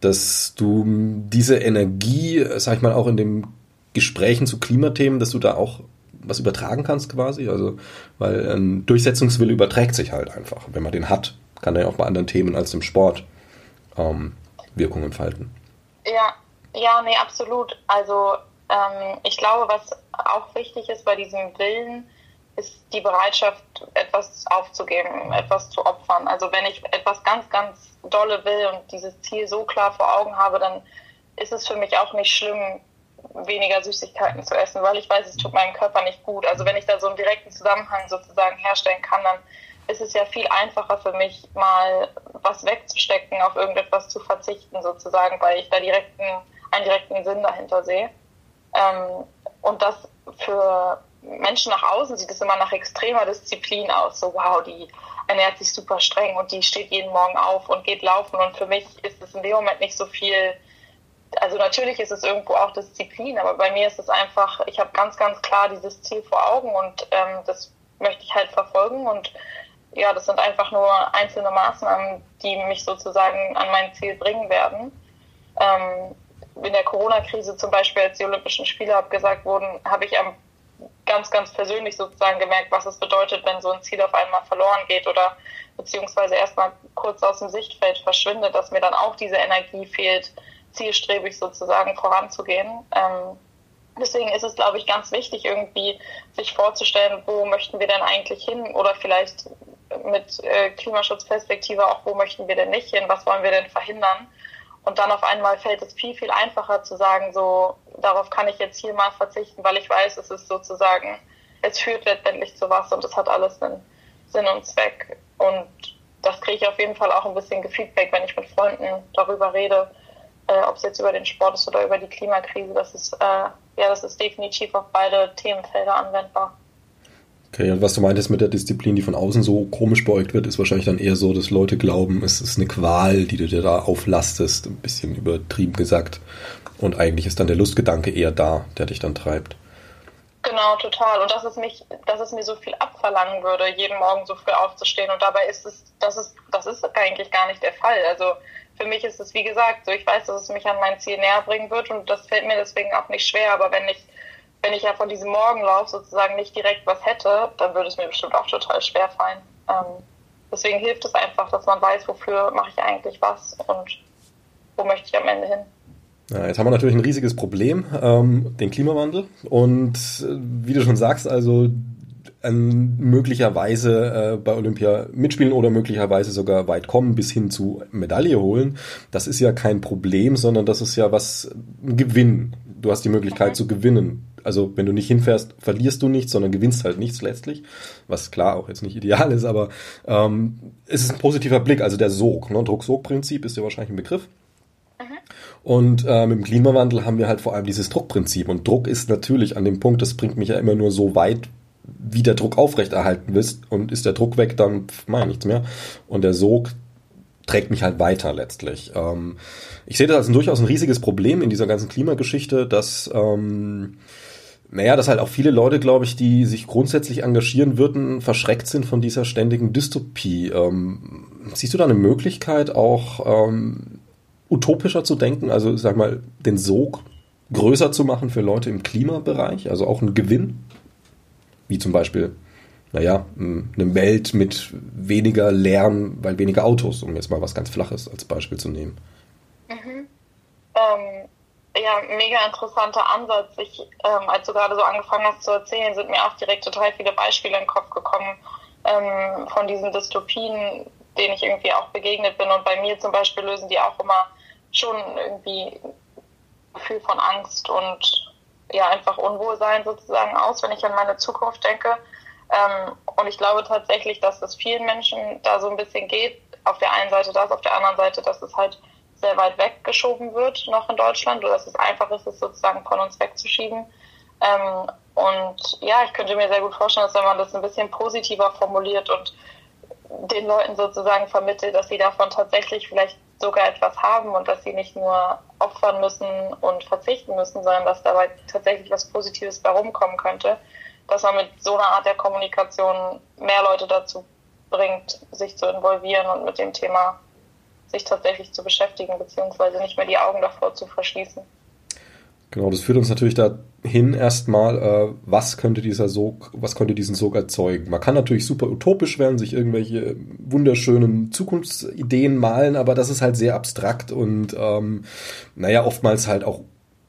dass du diese Energie, sag ich mal, auch in dem Gesprächen zu Klimathemen, dass du da auch was übertragen kannst quasi, also weil ein Durchsetzungswille überträgt sich halt einfach. Wenn man den hat, kann er ja auch bei anderen Themen als dem Sport ähm, Wirkung entfalten. Ja, ja, nee, absolut. Also ähm, ich glaube, was auch wichtig ist bei diesem Willen, ist die Bereitschaft, etwas aufzugeben, etwas zu opfern. Also wenn ich etwas ganz, ganz dolle will und dieses Ziel so klar vor Augen habe, dann ist es für mich auch nicht schlimm, weniger Süßigkeiten zu essen, weil ich weiß, es tut meinem Körper nicht gut. Also wenn ich da so einen direkten Zusammenhang sozusagen herstellen kann, dann ist es ja viel einfacher für mich, mal was wegzustecken, auf irgendetwas zu verzichten sozusagen, weil ich da direkten, einen direkten Sinn dahinter sehe. Ähm, und das für Menschen nach außen sieht es immer nach extremer Disziplin aus. So, wow, die ernährt sich super streng und die steht jeden Morgen auf und geht laufen. Und für mich ist es in dem Moment nicht so viel, also natürlich ist es irgendwo auch Disziplin, aber bei mir ist es einfach, ich habe ganz, ganz klar dieses Ziel vor Augen und ähm, das möchte ich halt verfolgen. Und ja, das sind einfach nur einzelne Maßnahmen, die mich sozusagen an mein Ziel bringen werden. Ähm, in der Corona-Krise zum Beispiel, als die Olympischen Spiele abgesagt wurden, habe ich am ganz, ganz persönlich sozusagen gemerkt, was es bedeutet, wenn so ein Ziel auf einmal verloren geht oder beziehungsweise erstmal kurz aus dem Sichtfeld verschwindet, dass mir dann auch diese Energie fehlt, zielstrebig sozusagen voranzugehen. Ähm, deswegen ist es, glaube ich, ganz wichtig, irgendwie sich vorzustellen, wo möchten wir denn eigentlich hin oder vielleicht mit äh, Klimaschutzperspektive auch, wo möchten wir denn nicht hin, was wollen wir denn verhindern? Und dann auf einmal fällt es viel, viel einfacher zu sagen, so, darauf kann ich jetzt hier mal verzichten, weil ich weiß, es ist sozusagen, es führt letztendlich zu was und es hat alles einen Sinn und Zweck. Und das kriege ich auf jeden Fall auch ein bisschen Feedback, wenn ich mit Freunden darüber rede, äh, ob es jetzt über den Sport ist oder über die Klimakrise. Das ist, äh, ja, das ist definitiv auf beide Themenfelder anwendbar. Okay, und was du meintest mit der Disziplin, die von außen so komisch beäugt wird, ist wahrscheinlich dann eher so, dass Leute glauben, es ist eine Qual, die du dir da auflastest, ein bisschen übertrieben gesagt. Und eigentlich ist dann der Lustgedanke eher da, der dich dann treibt. Genau, total. Und dass es mich, dass es mir so viel abverlangen würde, jeden Morgen so früh aufzustehen. Und dabei ist es, das ist, das ist eigentlich gar nicht der Fall. Also für mich ist es, wie gesagt, so, ich weiß, dass es mich an mein Ziel näher bringen wird und das fällt mir deswegen auch nicht schwer. Aber wenn ich Wenn ich ja von diesem Morgenlauf sozusagen nicht direkt was hätte, dann würde es mir bestimmt auch total schwer fallen. Ähm, deswegen hilft es einfach, dass man weiß, wofür mache ich eigentlich was und wo möchte ich am Ende hin. Ja, jetzt haben wir natürlich ein riesiges Problem, ähm, den Klimawandel. Und äh, wie du schon sagst, also ähm, möglicherweise äh, bei Olympia mitspielen oder möglicherweise sogar weit kommen bis hin zu Medaille holen. Das ist ja kein Problem, sondern das ist ja was, ein Gewinn. Du hast die Möglichkeit mhm. zu gewinnen. Also wenn du nicht hinfährst, verlierst du nichts, sondern gewinnst halt nichts letztlich, was klar auch jetzt nicht ideal ist, aber ähm, es ist ein positiver Blick, also der Sog, ne? Druck-Sog-Prinzip ist ja wahrscheinlich ein Begriff. Mhm. Und äh, mit dem Klimawandel haben wir halt vor allem dieses Druckprinzip und Druck ist natürlich an dem Punkt, das bringt mich ja immer nur so weit, wie der Druck aufrechterhalten ist und ist der Druck weg, dann mache ich nichts mehr und der Sog trägt mich halt weiter letztlich. Ähm, ich sehe das als ein durchaus ein riesiges Problem in dieser ganzen Klimageschichte, dass ähm, Naja, dass halt auch viele Leute, glaube ich, die sich grundsätzlich engagieren würden, verschreckt sind von dieser ständigen Dystopie. Ähm, siehst du da eine Möglichkeit, auch ähm, utopischer zu denken, also sag mal, den Sog größer zu machen für Leute im Klimabereich, also auch einen Gewinn? Wie zum Beispiel, naja, eine Welt mit weniger Lärm, weil weniger Autos, um jetzt mal was ganz Flaches als Beispiel zu nehmen. Mhm. Ähm. Ja, mega interessanter Ansatz. Ich, ähm, als du gerade so angefangen hast zu erzählen, sind mir auch direkt total viele Beispiele in den Kopf gekommen ähm, von diesen Dystopien, denen ich irgendwie auch begegnet bin. Und bei mir zum Beispiel lösen die auch immer schon irgendwie Gefühl von Angst und ja einfach Unwohlsein sozusagen aus, wenn ich an meine Zukunft denke. Ähm, und ich glaube tatsächlich, dass es vielen Menschen da so ein bisschen geht. Auf der einen Seite das, auf der anderen Seite, dass es halt sehr weit weggeschoben wird noch in Deutschland oder dass es einfach ist, es sozusagen von uns wegzuschieben. Ähm, und ja, ich könnte mir sehr gut vorstellen, dass wenn man das ein bisschen positiver formuliert und den Leuten sozusagen vermittelt, dass sie davon tatsächlich vielleicht sogar etwas haben und dass sie nicht nur opfern müssen und verzichten müssen, sondern dass dabei tatsächlich was Positives bei rumkommen könnte, dass man mit so einer Art der Kommunikation mehr Leute dazu bringt, sich zu involvieren und mit dem Thema sich tatsächlich zu beschäftigen, beziehungsweise nicht mehr die Augen davor zu verschließen. Genau, das führt uns natürlich dahin erstmal, äh, was könnte dieser Sog, was könnte diesen Sog erzeugen? Man kann natürlich super utopisch werden, sich irgendwelche wunderschönen Zukunftsideen malen, aber das ist halt sehr abstrakt und ähm, naja, oftmals halt auch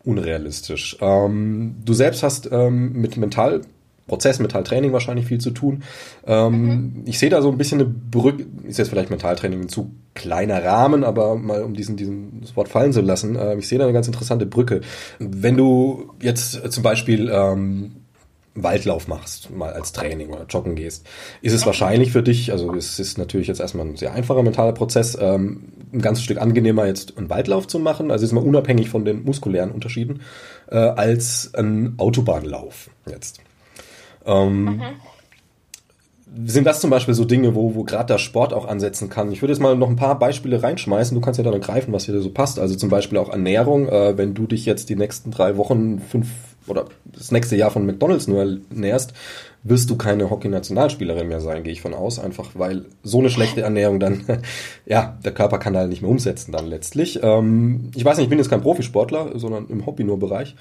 unrealistisch. Ähm, du selbst hast ähm, mit Mental Prozess, Mentaltraining wahrscheinlich viel zu tun. Ähm, mhm. Ich sehe da so ein bisschen eine Brücke, ist jetzt vielleicht Mentaltraining ein zu kleiner Rahmen, aber mal um diesen, diesen Wort fallen zu lassen, äh, ich sehe da eine ganz interessante Brücke. Wenn du jetzt zum Beispiel ähm, Waldlauf machst, mal als Training oder joggen gehst, ist es wahrscheinlich für dich, also es ist natürlich jetzt erstmal ein sehr einfacher mentaler Prozess, ähm, ein ganzes Stück angenehmer jetzt einen Waldlauf zu machen, also ist mal unabhängig von den muskulären Unterschieden, äh, als ein Autobahnlauf jetzt. Ähm, mhm. Sind das zum Beispiel so Dinge, wo, wo gerade der Sport auch ansetzen kann? Ich würde jetzt mal noch ein paar Beispiele reinschmeißen. Du kannst ja dann greifen, was dir so passt. Also zum Beispiel auch Ernährung. Äh, wenn du dich jetzt die nächsten drei Wochen, fünf oder das nächste Jahr von McDonald's nur ernährst, wirst du keine Hockey-Nationalspielerin mehr sein, gehe ich von aus. Einfach weil so eine schlechte Ernährung dann, ja, der Körper kann halt nicht mehr umsetzen dann letztlich. Ähm, ich weiß nicht, ich bin jetzt kein Profisportler, sondern im Hobby nur Bereich.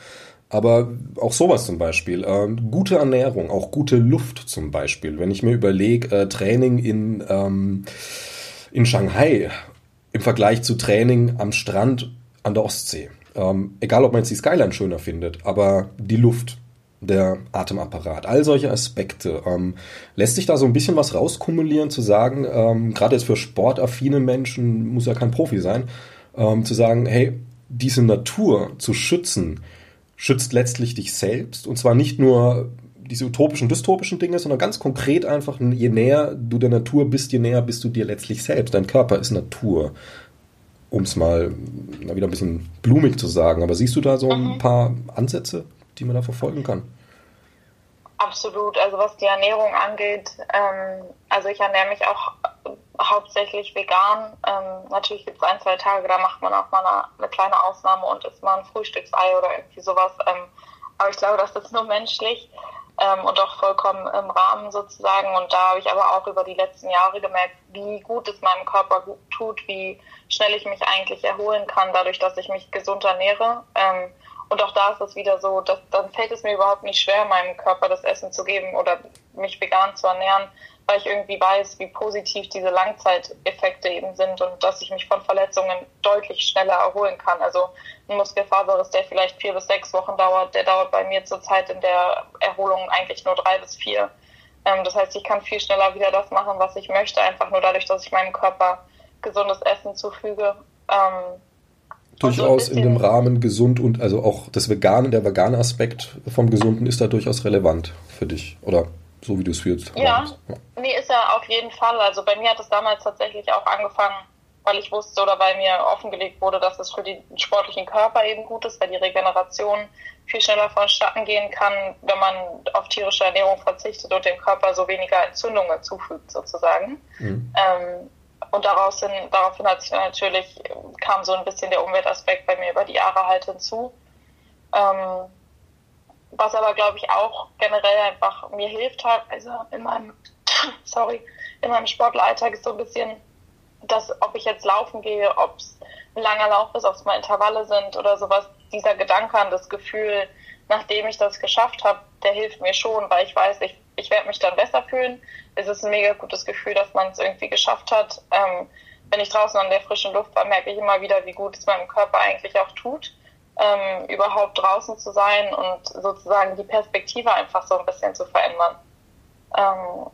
Aber auch sowas zum Beispiel, äh, gute Ernährung, auch gute Luft zum Beispiel. Wenn ich mir überlege, äh, Training in, ähm, in Shanghai im Vergleich zu Training am Strand an der Ostsee. Ähm, egal, ob man jetzt die Skyline schöner findet, aber die Luft, der Atemapparat, all solche Aspekte. Ähm, lässt sich da so ein bisschen was rauskumulieren, zu sagen, ähm, gerade jetzt für sportaffine Menschen, muss ja kein Profi sein, ähm, zu sagen, hey, diese Natur zu schützen, schützt letztlich dich selbst, und zwar nicht nur diese utopischen, dystopischen Dinge, sondern ganz konkret einfach, je näher du der Natur bist, je näher bist du dir letztlich selbst. Dein Körper ist Natur, um es mal wieder ein bisschen blumig zu sagen. Aber siehst du da so ein paar Ansätze, die man da verfolgen kann? Absolut. Also was die Ernährung angeht, ähm, also ich ernähre mich auch hauptsächlich vegan. Ähm, natürlich gibt es ein, zwei Tage, da macht man auch mal eine, eine kleine Ausnahme und isst mal ein Frühstücksei oder irgendwie sowas. Ähm, aber ich glaube, das ist nur menschlich ähm, und auch vollkommen im Rahmen sozusagen. Und da habe ich aber auch über die letzten Jahre gemerkt, wie gut es meinem Körper gut tut, wie schnell ich mich eigentlich erholen kann, dadurch, dass ich mich gesund ernähre. Ähm, und auch da ist es wieder so, dass, dann fällt es mir überhaupt nicht schwer, meinem Körper das Essen zu geben oder mich vegan zu ernähren, weil ich irgendwie weiß, wie positiv diese Langzeiteffekte eben sind und dass ich mich von Verletzungen deutlich schneller erholen kann. Also ein Muskelfaserriss, der vielleicht vier bis sechs Wochen dauert, der dauert bei mir zurzeit in der Erholung eigentlich nur drei bis vier. Das heißt, ich kann viel schneller wieder das machen, was ich möchte, einfach nur dadurch, dass ich meinem Körper gesundes Essen zufüge. Durchaus so in dem Rahmen gesund, und also auch das Vegan, der vegane Aspekt vom Gesunden ist da durchaus relevant für dich, oder? So wie du es fühlst. Ja, nee, ist ja auf jeden Fall. Also bei mir hat es damals tatsächlich auch angefangen, weil ich wusste oder weil mir offengelegt wurde, dass es für den sportlichen Körper eben gut ist, weil die Regeneration viel schneller vonstatten gehen kann, wenn man auf tierische Ernährung verzichtet und dem Körper so weniger Entzündungen zufügt sozusagen. Mhm. Ähm, und daraus hin, daraufhin hat sich natürlich, kam so ein bisschen der Umweltaspekt bei mir über die Jahre halt hinzu. Ähm, Was aber, glaube ich, auch generell einfach mir hilft, also in meinem, sorry, in meinem Sportleralltag ist so ein bisschen, dass, ob ich jetzt laufen gehe, ob es ein langer Lauf ist, ob es mal Intervalle sind oder sowas, dieser Gedanke an das Gefühl, nachdem ich das geschafft habe, der hilft mir schon, weil ich weiß, ich, ich werde mich dann besser fühlen. Es ist ein mega gutes Gefühl, dass man es irgendwie geschafft hat. Ähm, wenn ich draußen an der frischen Luft war, merke ich immer wieder, wie gut es meinem Körper eigentlich auch tut, Ähm, überhaupt draußen zu sein und sozusagen die Perspektive einfach so ein bisschen zu verändern. Ähm,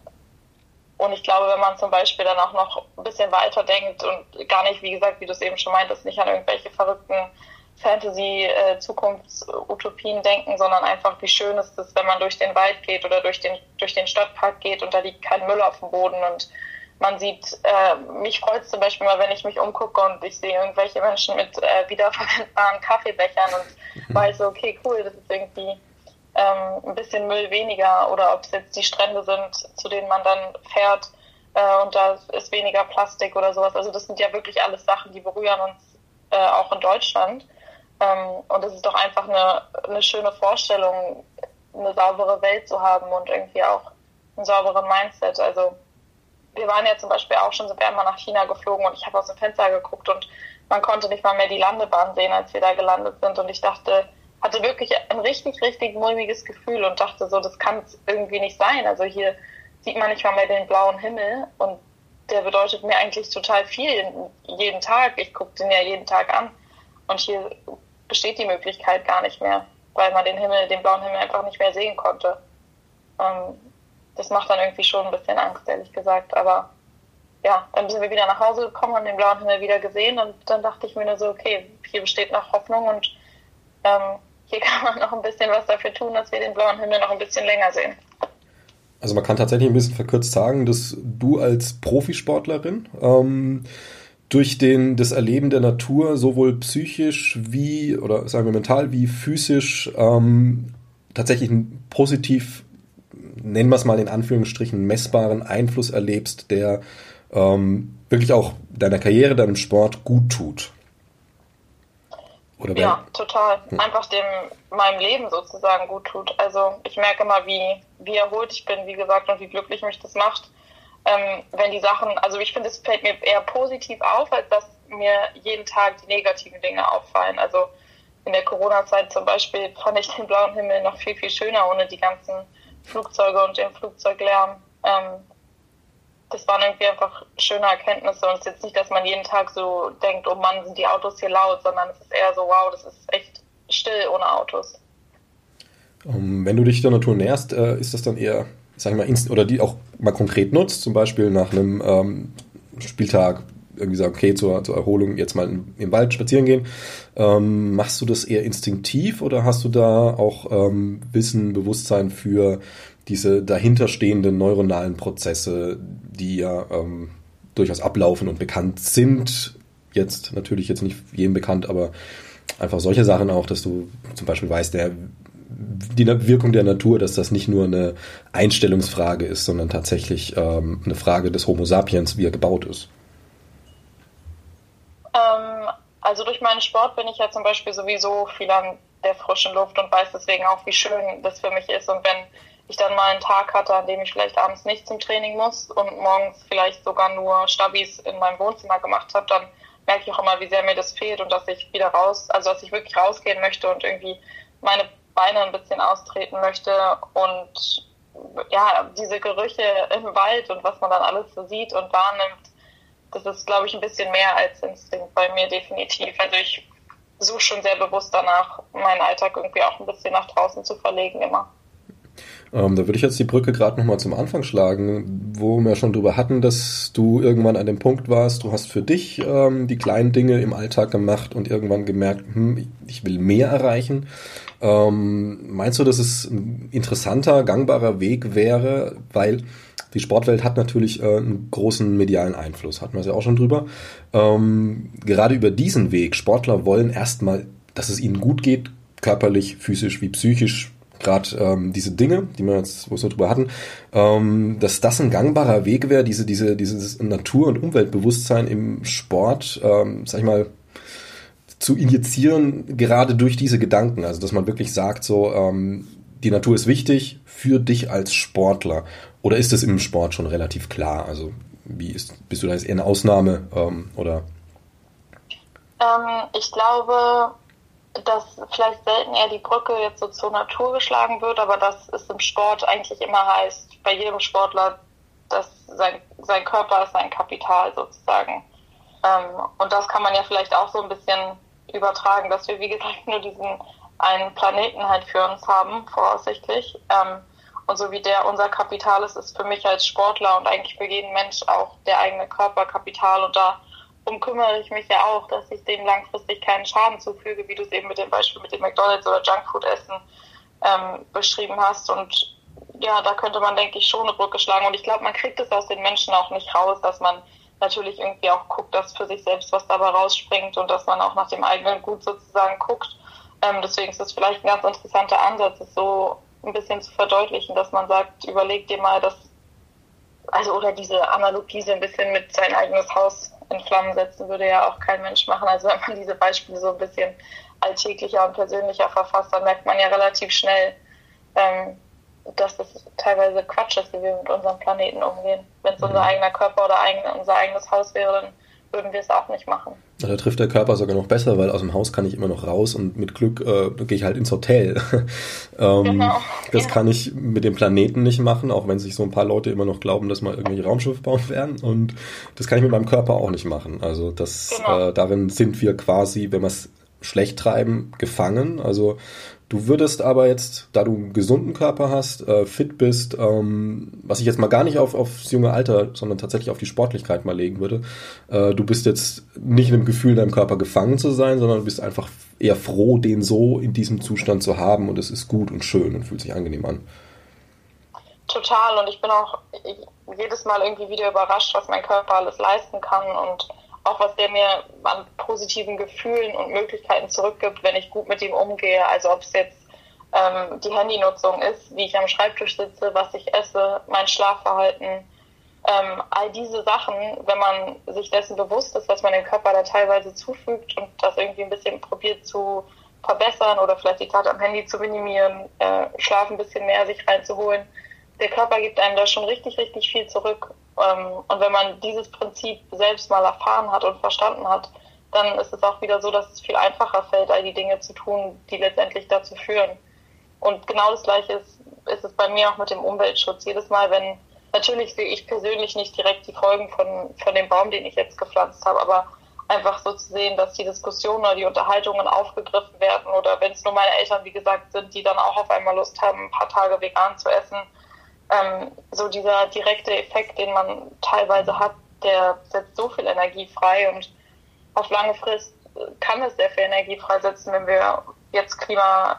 und ich glaube, wenn man zum Beispiel dann auch noch ein bisschen weiter denkt und gar nicht, wie gesagt, wie du es eben schon meintest, nicht an irgendwelche verrückten Fantasy-Zukunftsutopien denken, sondern einfach, wie schön ist es, wenn man durch den Wald geht oder durch den, durch den Stadtpark geht und da liegt kein Müll auf dem Boden und man sieht, äh, mich freut es zum Beispiel mal, wenn ich mich umgucke und ich sehe irgendwelche Menschen mit äh, wiederverwendbaren Kaffeebechern und weiß, okay, cool, das ist irgendwie ähm, ein bisschen Müll weniger, oder ob es jetzt die Strände sind, zu denen man dann fährt äh, und da ist weniger Plastik oder sowas. Also das sind ja wirklich alles Sachen, die berühren uns äh, auch in Deutschland. Ähm, und es ist doch einfach eine, eine schöne Vorstellung, eine saubere Welt zu haben und irgendwie auch einen sauberen Mindset. Also wir waren ja zum Beispiel auch schon, sind wir einmal nach China geflogen und ich habe aus dem Fenster geguckt und man konnte nicht mal mehr die Landebahn sehen, als wir da gelandet sind. Und ich dachte, hatte wirklich ein richtig, richtig mulmiges Gefühl und dachte so, das kann es irgendwie nicht sein. Also hier sieht man nicht mal mehr den blauen Himmel und der bedeutet mir eigentlich total viel jeden Tag. Ich gucke den ja jeden Tag an und hier besteht die Möglichkeit gar nicht mehr, weil man den Himmel, den blauen Himmel einfach nicht mehr sehen konnte. Ähm, Das macht dann irgendwie schon ein bisschen Angst, ehrlich gesagt. Aber ja, dann sind wir wieder nach Hause gekommen und den blauen Himmel wieder gesehen. Und dann dachte ich mir nur so, okay, hier besteht noch Hoffnung. Und ähm, hier kann man noch ein bisschen was dafür tun, dass wir den blauen Himmel noch ein bisschen länger sehen. Also man kann tatsächlich ein bisschen verkürzt sagen, dass du als Profisportlerin ähm, durch den, das Erleben der Natur sowohl psychisch wie, oder sagen wir mental wie physisch ähm, tatsächlich einen positiv, nennen wir es mal in Anführungsstrichen, messbaren Einfluss erlebst, der ähm, wirklich auch deiner Karriere, deinem Sport gut tut. Oder bei, ja, total. Hm. Einfach dem meinem Leben sozusagen gut tut. Also ich merke immer, wie, wie erholt ich bin, wie gesagt, und wie glücklich mich das macht. Ähm, wenn die Sachen, also ich finde, es fällt mir eher positiv auf, als dass mir jeden Tag die negativen Dinge auffallen. Also in der Corona-Zeit zum Beispiel fand ich den blauen Himmel noch viel, viel schöner, ohne die ganzen Flugzeuge und den Flugzeuglärm. Ähm, das waren irgendwie einfach schöne Erkenntnisse, und es ist jetzt nicht, dass man jeden Tag so denkt, oh Mann, sind die Autos hier laut, sondern es ist eher so, wow, das ist echt still ohne Autos. Um, wenn du dich der Natur näherst, äh, ist das dann eher, sag ich mal, inst- oder die auch mal konkret nutzt, zum Beispiel nach einem ähm, Spieltag irgendwie sagen, okay, zur, zur Erholung jetzt mal in, im Wald spazieren gehen. Ähm, machst du das eher instinktiv, oder hast du da auch ähm, Wissen, Bewusstsein für diese dahinterstehenden neuronalen Prozesse, die ja ähm, durchaus ablaufen und bekannt sind, jetzt natürlich jetzt nicht jedem bekannt, aber einfach solche Sachen auch, dass du zum Beispiel weißt, der, die Wirkung der Natur, dass das nicht nur eine Einstellungsfrage ist, sondern tatsächlich ähm, eine Frage des Homo sapiens, wie er gebaut ist? Ähm, also durch meinen Sport bin ich ja zum Beispiel sowieso viel an der frischen Luft und weiß deswegen auch, wie schön das für mich ist, und wenn ich dann mal einen Tag hatte, an dem ich vielleicht abends nicht zum Training muss und morgens vielleicht sogar nur Stabis in meinem Wohnzimmer gemacht habe, dann merke ich auch immer, wie sehr mir das fehlt und dass ich wieder raus, also dass ich wirklich rausgehen möchte und irgendwie meine Beine ein bisschen austreten möchte, und ja, diese Gerüche im Wald und was man dann alles so sieht und wahrnimmt, das ist, glaube ich, ein bisschen mehr als Instinkt bei mir, definitiv. Also ich suche schon sehr bewusst danach, meinen Alltag irgendwie auch ein bisschen nach draußen zu verlegen immer. Ähm, da würde ich jetzt die Brücke gerade nochmal zum Anfang schlagen, wo wir schon drüber hatten, dass du irgendwann an dem Punkt warst, du hast für dich ähm, die kleinen Dinge im Alltag gemacht und irgendwann gemerkt, hm, ich will mehr erreichen. Ähm, meinst du, dass es ein interessanter, gangbarer Weg wäre, weil die Sportwelt hat natürlich äh, einen großen medialen Einfluss, hatten wir es ja auch schon drüber. Ähm, gerade über diesen Weg, Sportler wollen erstmal, dass es ihnen gut geht, körperlich, physisch wie psychisch, gerade ähm, diese Dinge, die wir jetzt, wo wir so drüber hatten, ähm, dass das ein gangbarer Weg wäre, diese, diese, dieses Natur- und Umweltbewusstsein im Sport, ähm, sag ich mal, zu injizieren, gerade durch diese Gedanken. Also, dass man wirklich sagt, so, ähm, die Natur ist wichtig für dich als Sportler. Oder ist das im Sport schon relativ klar? Also, wie ist, bist du da jetzt eher eine Ausnahme, ähm, oder? Ähm, ich glaube, dass vielleicht selten eher die Brücke jetzt so zur Natur geschlagen wird, aber dass es im Sport eigentlich immer heißt, bei jedem Sportler, dass sein, sein Körper ist sein Kapital sozusagen. Ähm, und das kann man ja vielleicht auch so ein bisschen übertragen, dass wir, wie gesagt, nur diesen einen Planeten halt für uns haben, voraussichtlich. Ähm, und so wie der unser Kapital ist, ist für mich als Sportler und eigentlich für jeden Mensch auch der eigene Körper Kapital, und da um kümmere ich mich ja auch, dass ich dem langfristig keinen Schaden zufüge, wie du es eben mit dem Beispiel mit dem McDonald's oder Junkfood-Essen ähm, beschrieben hast. Und ja, da könnte man, denke ich, schon eine Brücke schlagen. Und ich glaube, man kriegt es aus den Menschen auch nicht raus, dass man natürlich irgendwie auch guckt, dass für sich selbst was dabei rausspringt und dass man auch nach dem eigenen Gut sozusagen guckt. Ähm, deswegen ist das vielleicht ein ganz interessanter Ansatz, es so ein bisschen zu verdeutlichen, dass man sagt, überleg dir mal, dass, also, oder diese Analogie so ein bisschen mit sein eigenes Haus in Flammen setzen würde ja auch kein Mensch machen. Also wenn man diese Beispiele so ein bisschen alltäglicher und persönlicher verfasst, dann merkt man ja relativ schnell, ähm, dass das teilweise Quatsch ist, wie wir mit unserem Planeten umgehen. Wenn es unser eigener Körper oder eigen, unser eigenes Haus wäre, dann würden wir es auch nicht machen. Ja, da trifft der Körper sogar noch besser, weil aus dem Haus kann ich immer noch raus und mit Glück äh, gehe ich halt ins Hotel. ähm, genau. Das ja. kann ich mit dem Planeten nicht machen, auch wenn sich so ein paar Leute immer noch glauben, dass mal irgendwelche Raumschiffe bauen werden. Und das kann ich mit meinem Körper auch nicht machen. Also das, genau. äh, darin sind wir quasi, wenn man es schlecht treiben gefangen. Also du würdest aber jetzt, da du einen gesunden Körper hast, äh, fit bist, ähm, was ich jetzt mal gar nicht auf aufs junge Alter, sondern tatsächlich auf die Sportlichkeit mal legen würde, äh, du bist jetzt nicht in dem Gefühl, in deinem Körper gefangen zu sein, sondern du bist einfach eher froh, den so in diesem Zustand zu haben, und es ist gut und schön und fühlt sich angenehm an. Total, und ich bin auch jedes Mal irgendwie wieder überrascht, was mein Körper alles leisten kann und auch was der mir an positiven Gefühlen und Möglichkeiten zurückgibt, wenn ich gut mit ihm umgehe. Also ob es jetzt ähm, die Handynutzung ist, wie ich am Schreibtisch sitze, was ich esse, mein Schlafverhalten, ähm, all diese Sachen, wenn man sich dessen bewusst ist, was man dem Körper da teilweise zufügt und das irgendwie ein bisschen probiert zu verbessern oder vielleicht die Tat am Handy zu minimieren, äh, Schlaf ein bisschen mehr sich reinzuholen. Der Körper gibt einem da schon richtig, richtig viel zurück. Und wenn man dieses Prinzip selbst mal erfahren hat und verstanden hat, dann ist es auch wieder so, dass es viel einfacher fällt, all die Dinge zu tun, die letztendlich dazu führen. Und genau das Gleiche ist, ist es bei mir auch mit dem Umweltschutz. Jedes Mal, wenn, natürlich sehe ich persönlich nicht direkt die Folgen von, von dem Baum, den ich jetzt gepflanzt habe, aber einfach so zu sehen, dass die Diskussionen oder die Unterhaltungen aufgegriffen werden, oder wenn es nur meine Eltern, wie gesagt, sind, die dann auch auf einmal Lust haben, ein paar Tage vegan zu essen, Ähm, so dieser direkte Effekt, den man teilweise hat, der setzt so viel Energie frei, und auf lange Frist kann es sehr viel Energie freisetzen, wenn wir jetzt Klima,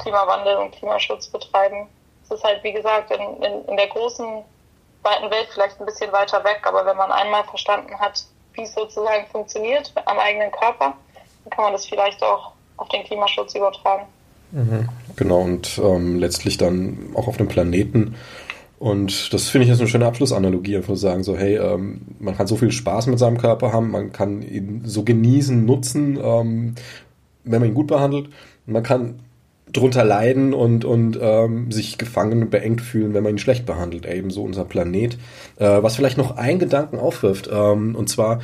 Klimawandel und Klimaschutz betreiben. Es ist halt, wie gesagt, in, in, in der großen, weiten Welt vielleicht ein bisschen weiter weg, aber wenn man einmal verstanden hat, wie es sozusagen funktioniert am eigenen Körper, dann kann man das vielleicht auch auf den Klimaschutz übertragen. Mhm. Genau, und ähm, letztlich dann auch auf dem Planeten. Und das finde ich jetzt eine schöne Abschlussanalogie, einfach zu sagen, so hey, ähm, man kann so viel Spaß mit seinem Körper haben, man kann ihn so genießen, nutzen, ähm, wenn man ihn gut behandelt. Man kann drunter leiden und, und ähm, sich gefangen und beengt fühlen, wenn man ihn schlecht behandelt, ebenso unser Planet. Äh, was vielleicht noch einen Gedanken aufwirft, ähm, und zwar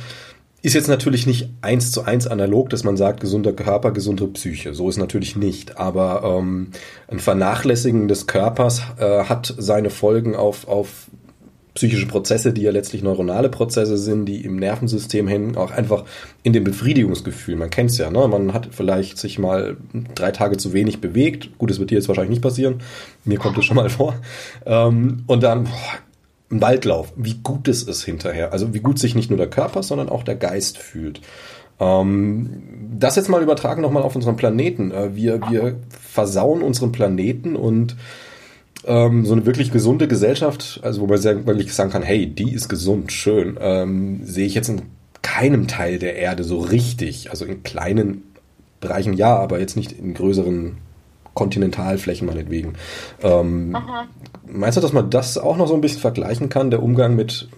ist jetzt natürlich nicht eins zu eins analog, dass man sagt, gesunder Körper, gesunde Psyche. So ist natürlich nicht. Aber ähm, ein Vernachlässigen des Körpers äh, hat seine Folgen auf, auf psychische Prozesse, die ja letztlich neuronale Prozesse sind, die im Nervensystem hängen, auch einfach in dem Befriedigungsgefühl. Man kennt es ja, ne? Man hat vielleicht sich mal drei Tage zu wenig bewegt. Gut, das wird dir jetzt wahrscheinlich nicht passieren. Mir kommt das schon mal vor. Ähm, und dann... Boah, ein Waldlauf, wie gut es ist hinterher. Also wie gut sich nicht nur der Körper, sondern auch der Geist fühlt. Ähm, das jetzt mal übertragen nochmal auf unseren Planeten. Äh, wir, wir versauen unseren Planeten, und ähm, so eine wirklich gesunde Gesellschaft, also wo man sehr, wirklich sagen kann, hey, die ist gesund, schön, ähm, sehe ich jetzt in keinem Teil der Erde so richtig. Also in kleinen Bereichen ja, aber jetzt nicht in größeren Kontinentalflächen meinetwegen. Ähm, meinst du, dass man das auch noch so ein bisschen vergleichen kann, der Umgang mit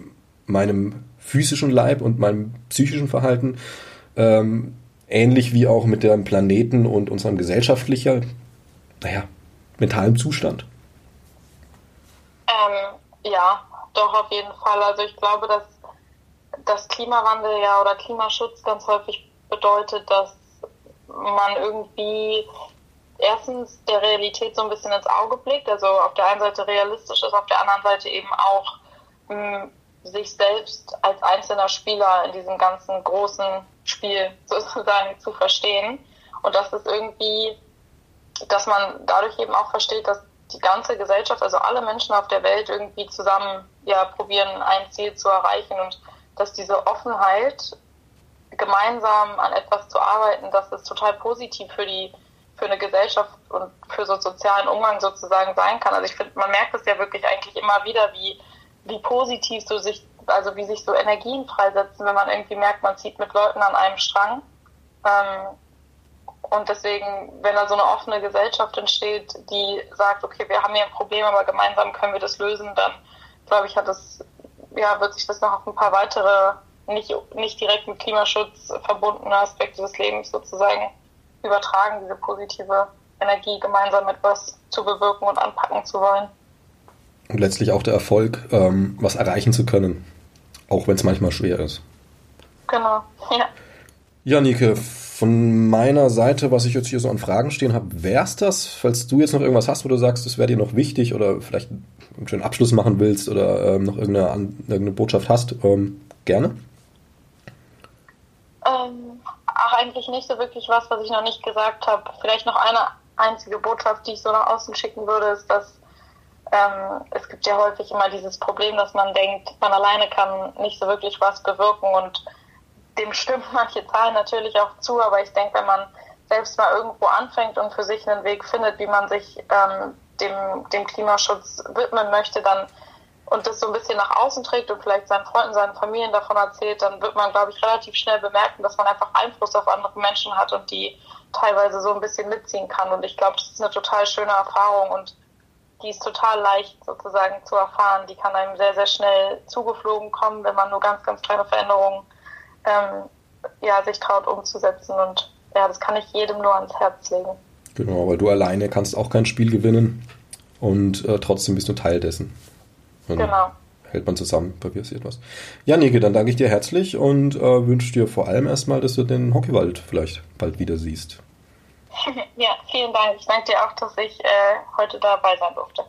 meinem physischen Leib und meinem psychischen Verhalten, ähm, ähnlich wie auch mit dem Planeten und unserem gesellschaftlichen, naja, mentalen Zustand? Ähm, ja, doch auf jeden Fall. Also ich glaube, dass das Klimawandel ja oder Klimaschutz ganz häufig bedeutet, dass man irgendwie erstens der Realität so ein bisschen ins Auge blickt, also auf der einen Seite realistisch ist, auf der anderen Seite eben auch mh, sich selbst als einzelner Spieler in diesem ganzen großen Spiel sozusagen zu verstehen. Und das ist irgendwie, dass man dadurch eben auch versteht, dass die ganze Gesellschaft, also alle Menschen auf der Welt irgendwie zusammen ja probieren, ein Ziel zu erreichen, und dass diese Offenheit, gemeinsam an etwas zu arbeiten, das ist total positiv für die für eine Gesellschaft und für so sozialen Umgang sozusagen sein kann. Also ich finde, man merkt es ja wirklich eigentlich immer wieder, wie, wie positiv so sich, also wie sich so Energien freisetzen, wenn man irgendwie merkt, man zieht mit Leuten an einem Strang. Und deswegen, wenn da so eine offene Gesellschaft entsteht, die sagt, okay, wir haben hier ein Problem, aber gemeinsam können wir das lösen, dann glaube ich, hat das, ja, wird sich das noch auf ein paar weitere, nicht, nicht direkt mit Klimaschutz verbundene Aspekte des Lebens sozusagen übertragen, diese positive Energie, gemeinsam etwas zu bewirken und anpacken zu wollen. Und letztlich auch der Erfolg, ähm, was erreichen zu können, auch wenn es manchmal schwer ist. Genau, ja. Ja, Nike, von meiner Seite, was ich jetzt hier so an Fragen stehen habe, wär's das? Falls du jetzt noch irgendwas hast, wo du sagst, das wäre dir noch wichtig oder vielleicht einen schönen Abschluss machen willst oder ähm, noch irgendeine, irgendeine Botschaft hast, ähm, gerne. Ähm, Ach, eigentlich nicht so wirklich was, was ich noch nicht gesagt habe. Vielleicht noch eine einzige Botschaft, die ich so nach außen schicken würde, ist, dass ähm, es gibt ja häufig immer dieses Problem, dass man denkt, man alleine kann nicht so wirklich was bewirken, und dem stimmen manche Zahlen natürlich auch zu, aber ich denke, wenn man selbst mal irgendwo anfängt und für sich einen Weg findet, wie man sich ähm, dem, dem Klimaschutz widmen möchte, dann und das so ein bisschen nach außen trägt und vielleicht seinen Freunden, seinen Familien davon erzählt, dann wird man, glaube ich, relativ schnell bemerken, dass man einfach Einfluss auf andere Menschen hat und die teilweise so ein bisschen mitziehen kann. Und ich glaube, das ist eine total schöne Erfahrung und die ist total leicht sozusagen zu erfahren. Die kann einem sehr, sehr schnell zugeflogen kommen, wenn man nur ganz, ganz kleine Veränderungen ähm, ja, sich traut umzusetzen. Und ja, das kann ich jedem nur ans Herz legen. Genau, weil du alleine kannst auch kein Spiel gewinnen und äh, trotzdem bist du Teil dessen. Dann genau. Hält man zusammen, passiert was. Ja, Nike, dann danke ich dir herzlich und äh, wünsche dir vor allem erstmal, dass du den Hockeywald vielleicht bald wieder siehst. Ja, vielen Dank. Ich danke dir auch, dass ich äh, heute dabei sein durfte.